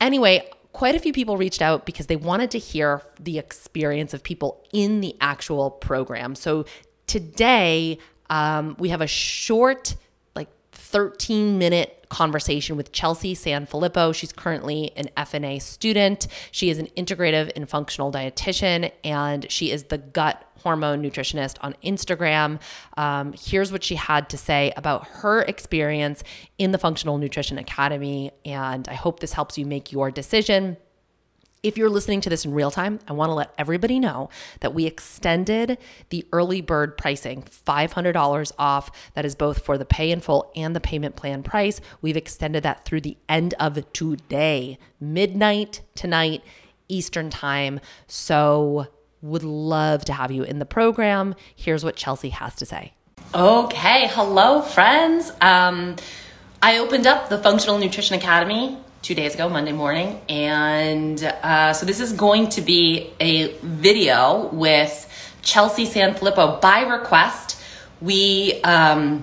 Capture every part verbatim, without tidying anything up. Anyway, quite a few people reached out because they wanted to hear the experience of people in the actual program. So today um, we have a short, like thirteen minute conversation with Chelsea Sanfilippo. She's currently an F N A student. She is an integrative and functional dietitian, and she is the Gut Hormone Nutritionist on Instagram. Um, here's what she had to say about her experience in the Functional Nutrition Academy, and I hope this helps you make your decision. If you're listening to this in real time, I want to let everybody know that we extended the early bird pricing, five hundred dollars off. That is both for the pay in full and the payment plan price. We've extended that through the end of today, midnight tonight, Eastern time. So would love to have you in the program. Here's what Chelsea has to say. Okay. Hello, friends. Um, I opened up the Functional Nutrition Academy two days ago, Monday morning. And uh, so this is going to be a video with Chelsea Sanfilippo by request. We, um,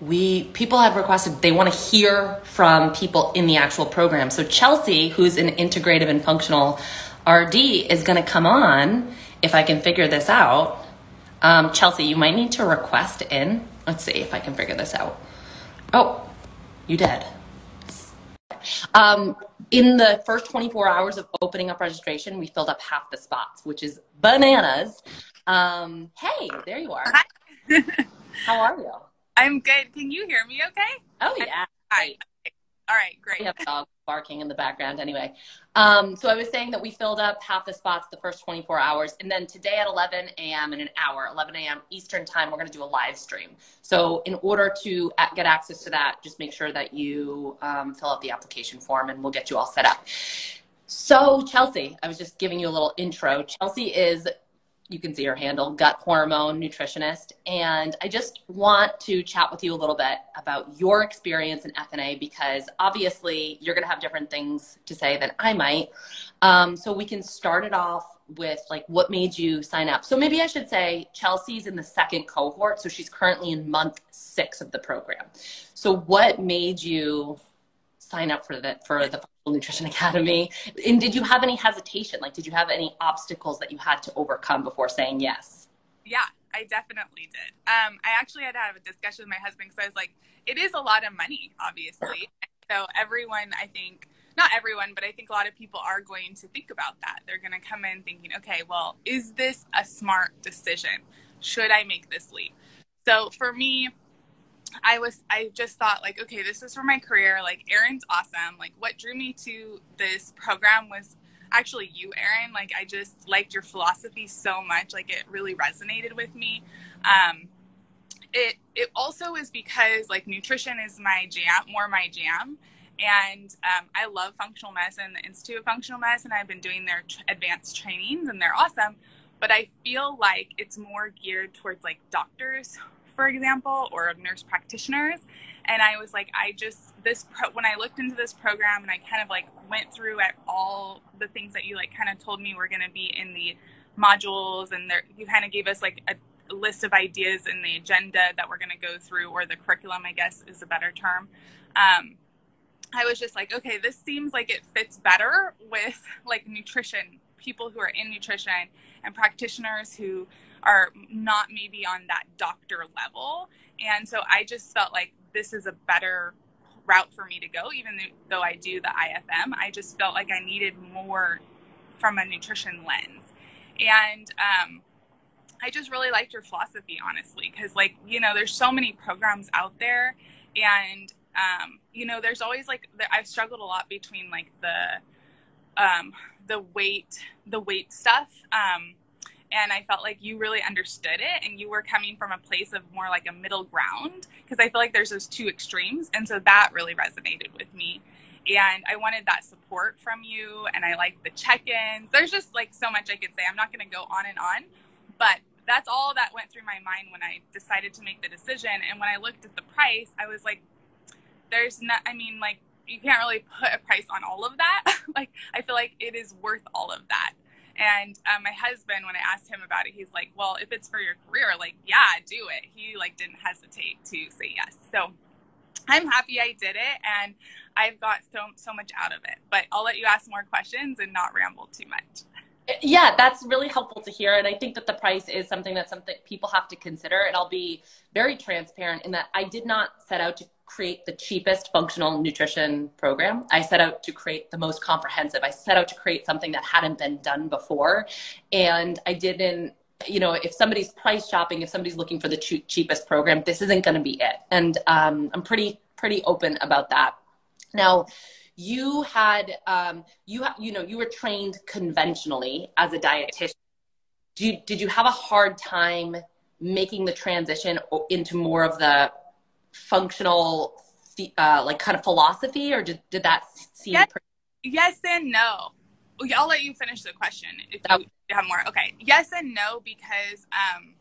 we people have requested, they want to hear from people in the actual program. So Chelsea, who's an integrative and functional R D, is going to come on if I can figure this out. Um, Chelsea, you might need to request in. Let's see if I can figure this out. Oh, you did. Um, in the first twenty-four hours of opening up registration, we filled up half the spots, which is bananas. Um, hey, there you are. Hi. How are you? I'm good. Can you hear me okay? Oh, yeah. Hi. All right, great. We have dogs barking in the background anyway. Um, so I was saying that we filled up half the spots the first twenty-four hours. And then today at eleven a.m. in an hour, eleven a.m. Eastern time, we're going to do a live stream. So in order to get access to that, just make sure that you um, fill out the application form and we'll get you all set up. So Chelsea, I was just giving you a little intro. Chelsea is, you can see her handle, Gut Hormone Nutritionist. And I just want to chat with you a little bit about your experience in F N A, because obviously you're going to have different things to say than I might. Um, so we can start it off with like what made you sign up. So maybe I should say Chelsea's in the second cohort. So she's currently in month six of the program. So what made you sign up for the, for the Functional Nutrition Academy? And did you have any hesitation? Like, did you have any obstacles that you had to overcome before saying yes? Yeah, I definitely did. Um, I actually had to have a discussion with my husband because I was like, it is a lot of money, obviously. So everyone, I think, not everyone, but I think a lot of people are going to think about that. They're going to come in thinking, okay, well, is this a smart decision? Should I make this leap? So for me, I was, I just thought like, okay, this is for my career. Like, Erin's awesome. Like, what drew me to this program was actually you, Erin. Like, I just liked your philosophy so much. Like, it really resonated with me. Um, it it also is because, like, nutrition is my jam, more my jam. And um, I love functional medicine, the Institute of Functional Medicine. I've been doing their tr- advanced trainings, and they're awesome. But I feel like it's more geared towards, like, doctors, for example, or nurse practitioners. And I was like, I just, this, pro- when I looked into this program and I kind of like went through at all the things that you like kind of told me were going to be in the modules, and there, you kind of gave us like a list of ideas in the agenda that we're going to go through, or the curriculum, I guess is a better term. Um, I was just like, okay, this seems like it fits better with like nutrition, people who are in nutrition and practitioners who are not maybe on that doctor level. And so I just felt like this is a better route for me to go, even though I do the I F M. I just felt like I needed more from a nutrition lens. And um, I just really liked your philosophy, honestly, because like, you know, there's so many programs out there, and um, you know, there's always like, the, I've struggled a lot between like the, um, the weight, the weight stuff. Um, And I felt like you really understood it, and you were coming from a place of more like a middle ground, because I feel like there's those two extremes. And so that really resonated with me. And I wanted that support from you. And I like the check-ins. There's just like so much I could say. I'm not going to go on and on. But that's all that went through my mind when I decided to make the decision. And when I looked at the price, I was like, there's not, I mean, like, you can't really put a price on all of that. Like, I feel like it is worth all of that. And um, my husband, when I asked him about it, he's like, well, if it's for your career, like, yeah, do it. He like didn't hesitate to say yes. So I'm happy I did it, and I've got so, so much out of it. But I'll let you ask more questions and not ramble too much. Yeah, that's really helpful to hear. And I think that the price is something that something people have to consider. And I'll be very transparent in that I did not set out to create the cheapest functional nutrition program. I set out to create the most comprehensive. I set out to create something that hadn't been done before. And I didn't, you know, if somebody's price shopping, if somebody's looking for the che- cheapest program, this isn't going to be it. And um, I'm pretty, pretty open about that. Now, you had, um, you, ha- you know, you were trained conventionally as a dietitian. Do you, did you have a hard time making the transition into more of the functional, uh, like kind of philosophy, or did, did that seem? Yes, pretty- yes and no. I'll let you finish the question if oh. you have more. Okay. Yes and no, because um,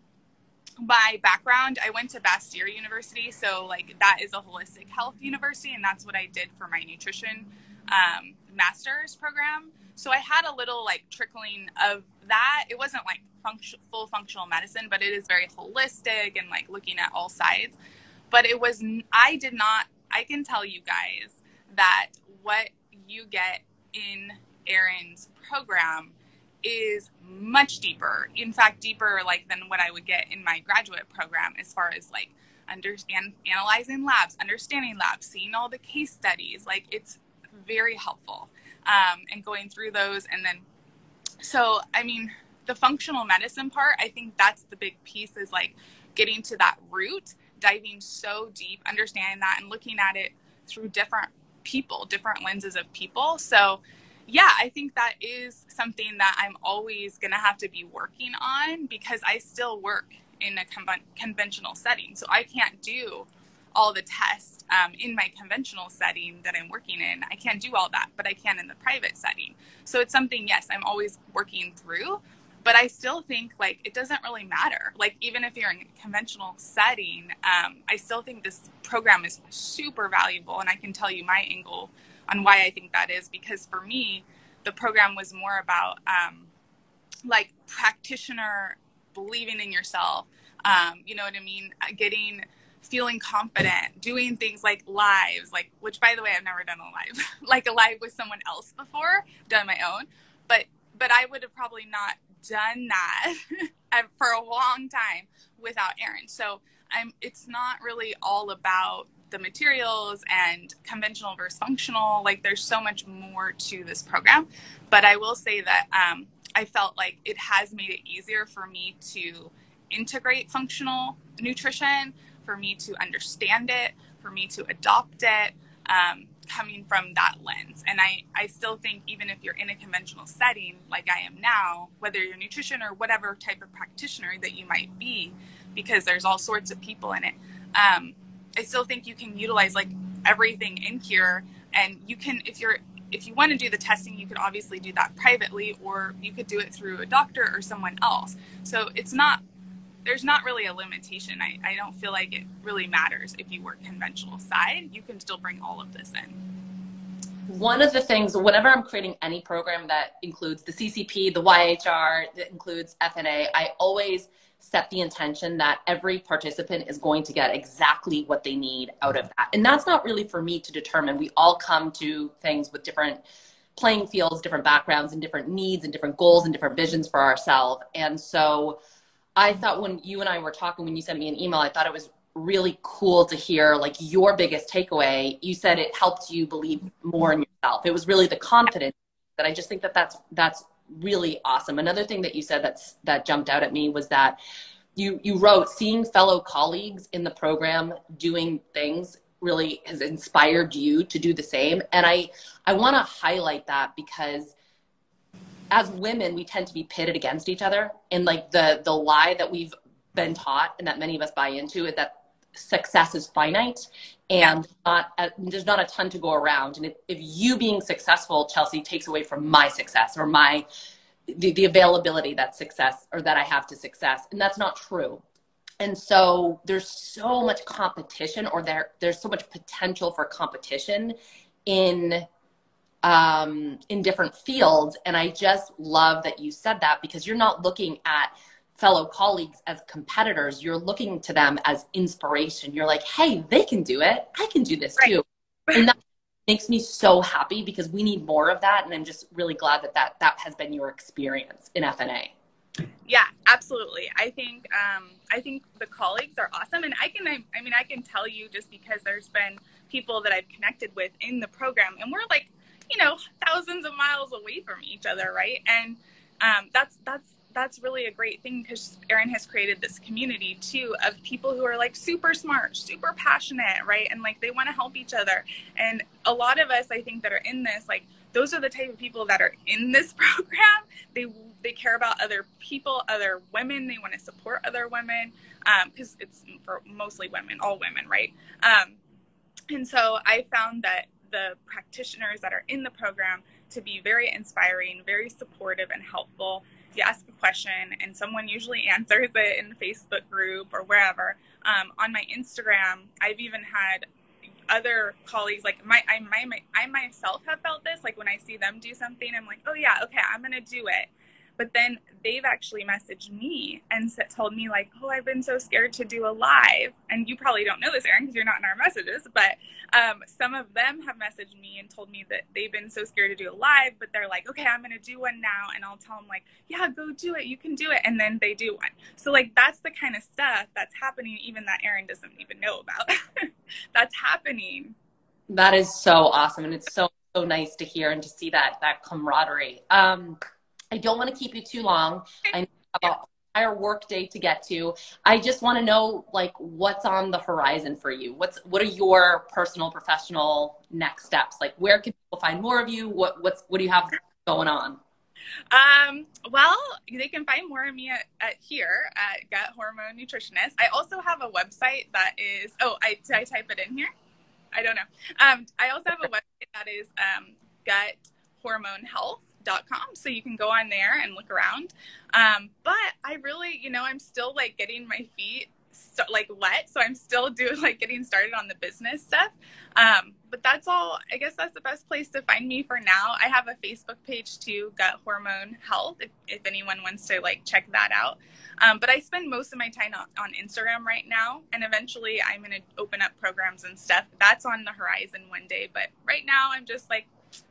my background, I went to Bastyr University. So like that is a holistic health university, and that's what I did for my nutrition um, master's program. So I had a little like trickling of that. It wasn't like function, full functional medicine, but it is very holistic and like looking at all sides. But it was, I did not, I can tell you guys that what you get in Erin's program is much deeper. In fact, deeper like than what I would get in my graduate program, as far as like understand, analyzing labs, understanding labs, seeing all the case studies. Like, it's very helpful um, and going through those. And then, so, I mean, the functional medicine part, I think that's the big piece, is like getting to that root, diving so deep, understanding that and looking at it through different people, different lenses of people. So yeah, I think that is something that I'm always going to have to be working on, because I still work in a con- conventional setting. So I can't do all the tests um, in my conventional setting that I'm working in. I can't do all that, but I can in the private setting. So it's something, yes, I'm always working through, but I still think like it doesn't really matter. Like, even if you're in a conventional setting, um, I still think this program is super valuable. And I can tell you my angle on why I think that is, because for me, the program was more about um, like practitioner believing in yourself. Um, you know what I mean? Getting, feeling confident, doing things like lives, like, which by the way, I've never done a live, like a live with someone else before, done my own, but, but I would have probably not done that for a long time without Erin. So I'm, it's not really all about the materials and conventional versus functional. Like, there's so much more to this program, but I will say that um, I felt like it has made it easier for me to integrate functional nutrition, for me to understand it, for me to adopt it. Um, coming from that lens. And I, I still think even if you're in a conventional setting like I am now, whether you're a nutrition or whatever type of practitioner that you might be, because there's all sorts of people in it, um, I still think you can utilize like everything in here. And you can, if you're, if you want to do the testing, you could obviously do that privately, or you could do it through a doctor or someone else. So it's not, there's not really a limitation. I, I don't feel like it really matters if you work conventional side, you can still bring all of this in. One of the things, whenever I'm creating any program that includes the C C P, the Y H R, that includes F N A, I always set the intention that every participant is going to get exactly what they need out of that. And that's not really for me to determine. We all come to things with different playing fields, different backgrounds, and different needs, and different goals, and different visions for ourselves. And so I thought when you and I were talking, when you sent me an email, I thought it was really cool to hear like your biggest takeaway. You said it helped you believe more in yourself. It was really the confidence that I just think that that's, that's really awesome. Another thing that you said that's, that jumped out at me was that you, you wrote, seeing fellow colleagues in the program doing things really has inspired you to do the same. And I, I want to highlight that because as women, we tend to be pitted against each other. And like the, the lie that we've been taught and that many of us buy into is that success is finite and not a, there's not a ton to go around. And if, if you being successful, Chelsea, takes away from my success or my, the, the availability that success or that I have to success. And that's not true. And so there's so much competition or there, there's so much potential for competition in Um, in different fields. And I just love that you said that because you're not looking at fellow colleagues as competitors. You're looking to them as inspiration. You're like, hey, they can do it. I can do this right. too. And that makes me so happy because we need more of that. And I'm just really glad that that, that has been your experience in F N A. Yeah, absolutely. I think, um, I think the colleagues are awesome. And I can, I, I mean, I can tell you just because there's been people that I've connected with in the program and we're like, you know, thousands of miles away from each other, right? And um, that's that's that's really a great thing because Erin has created this community too of people who are like super smart, super passionate, right? And like they want to help each other. And a lot of us, I think, that are in this, like those are the type of people that are in this program. They they care about other people, other women. They want to support other women because um, it's for mostly women, all women, right? Um, and so I found that the practitioners that are in the program to be very inspiring, very supportive and helpful. You ask a question and someone usually answers it in a Facebook group or wherever. Um, on my Instagram, I've even had other colleagues, like my I, my, my, I myself have felt this, like when I see them do something, I'm like, oh yeah, okay, I'm gonna do it. But then they've actually messaged me and told me like, oh, I've been so scared to do a live. And you probably don't know this, Erin, because you're not in our messages. But um, some of them have messaged me and told me that they've been so scared to do a live. But they're like, okay, I'm going to do one now. And I'll tell them like, yeah, go do it. You can do it. And then they do one. So like that's the kind of stuff that's happening, even that Erin doesn't even know about. That's happening. That is so awesome. And it's so, so nice to hear and to see that, that camaraderie. Um, I don't want to keep you too long. I have an entire work day to get to. I just want to know, like, what's on the horizon for you? What's what are your personal, professional next steps? Like, where can people find more of you? What what's what do you have going on? Um, well, they can find more of me at, at here at Gut Hormone Nutritionist. I also have a website that is. Oh, I did I type it in here? I don't know. Um, I also have a website that is um, Gut Hormone Health. dot com, so you can go on there and look around. Um, but I really, you know, I'm still like getting my feet st- like wet, so I'm still doing like getting started on the business stuff. Um, but that's all. I guess that's the best place to find me for now. I have a Facebook page too, Gut Hormone Health, if, if anyone wants to like check that out. Um, but I spend most of my time on, on Instagram right now, and eventually I'm gonna open up programs and stuff. That's on the horizon one day. But right now I'm just like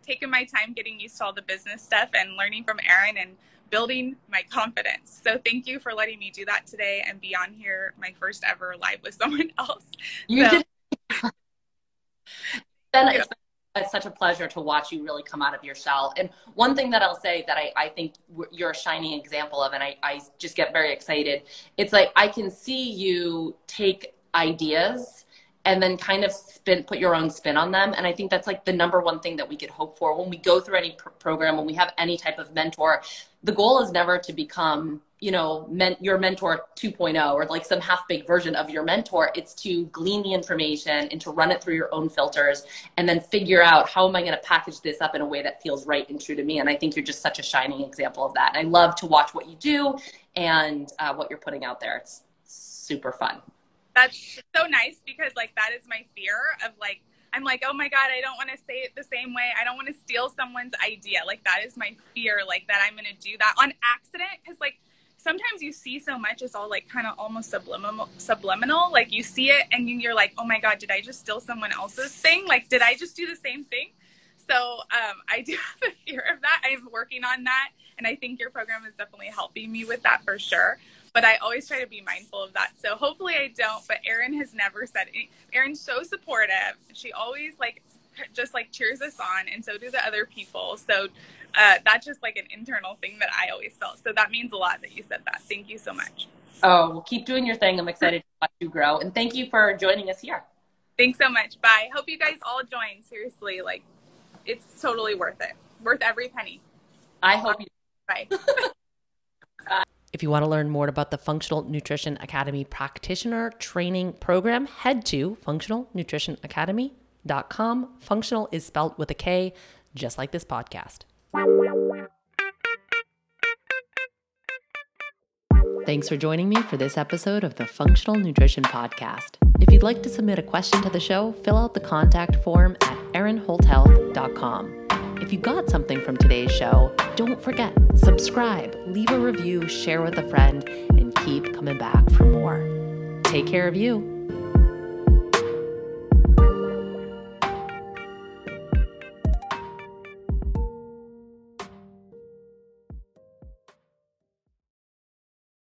taking my time getting used to all the business stuff and learning from Erin and building my confidence. So thank you for letting me do that today and be on here, my first ever live with someone else. You so. did. Then it's, it's such a pleasure to watch you really come out of your shell. And one thing that I'll say that I, I think you're a shining example of, and I, I just get very excited. It's like, I can see you take ideas and then kind of spin, put your own spin on them. And I think that's like the number one thing that we could hope for when we go through any pr- program, when we have any type of mentor. The goal is never to become, you know, men- your mentor two point oh or like some half-baked version of your mentor. It's to glean the information and to run it through your own filters and then figure out, how am I going to package this up in a way that feels right and true to me? And I think you're just such a shining example of that. I love to watch what you do and uh, what you're putting out there. It's super fun. That's so nice, because like that is my fear of like, I'm like, oh my God, I don't want to say it the same way. I don't want to steal someone's idea. Like that is my fear, like that I'm going to do that on accident. Cause like sometimes you see so much, it's all like kind of almost subliminal, subliminal. Like you see it and you're like, oh my God, did I just steal someone else's thing? Like, did I just do the same thing? So um, I do have a fear of that. I'm working on that. And I think your program is definitely helping me with that for sure. But I always try to be mindful of that. So hopefully I don't, but Erin has never said any. Erin's so supportive. She always like, just like cheers us on, and so do the other people. So uh, that's just like an internal thing that I always felt. So that means a lot that you said that. Thank you so much. Oh, well, keep doing your thing. I'm excited to watch you grow. And thank you for joining us here. Thanks so much. Bye. Hope you guys all join. Seriously, like it's totally worth it. Worth every penny. I hope you. Bye. Bye. If you want to learn more about the Functional Nutrition Academy Practitioner Training Program, head to functional nutrition academy dot com. Functional is spelled with a K, just like this podcast. Thanks for joining me for this episode of the Functional Nutrition Podcast. If you'd like to submit a question to the show, fill out the contact form at erin holt health dot com. If you got something from today's show, don't forget, subscribe, leave a review, share with a friend, and keep coming back for more. Take care of you.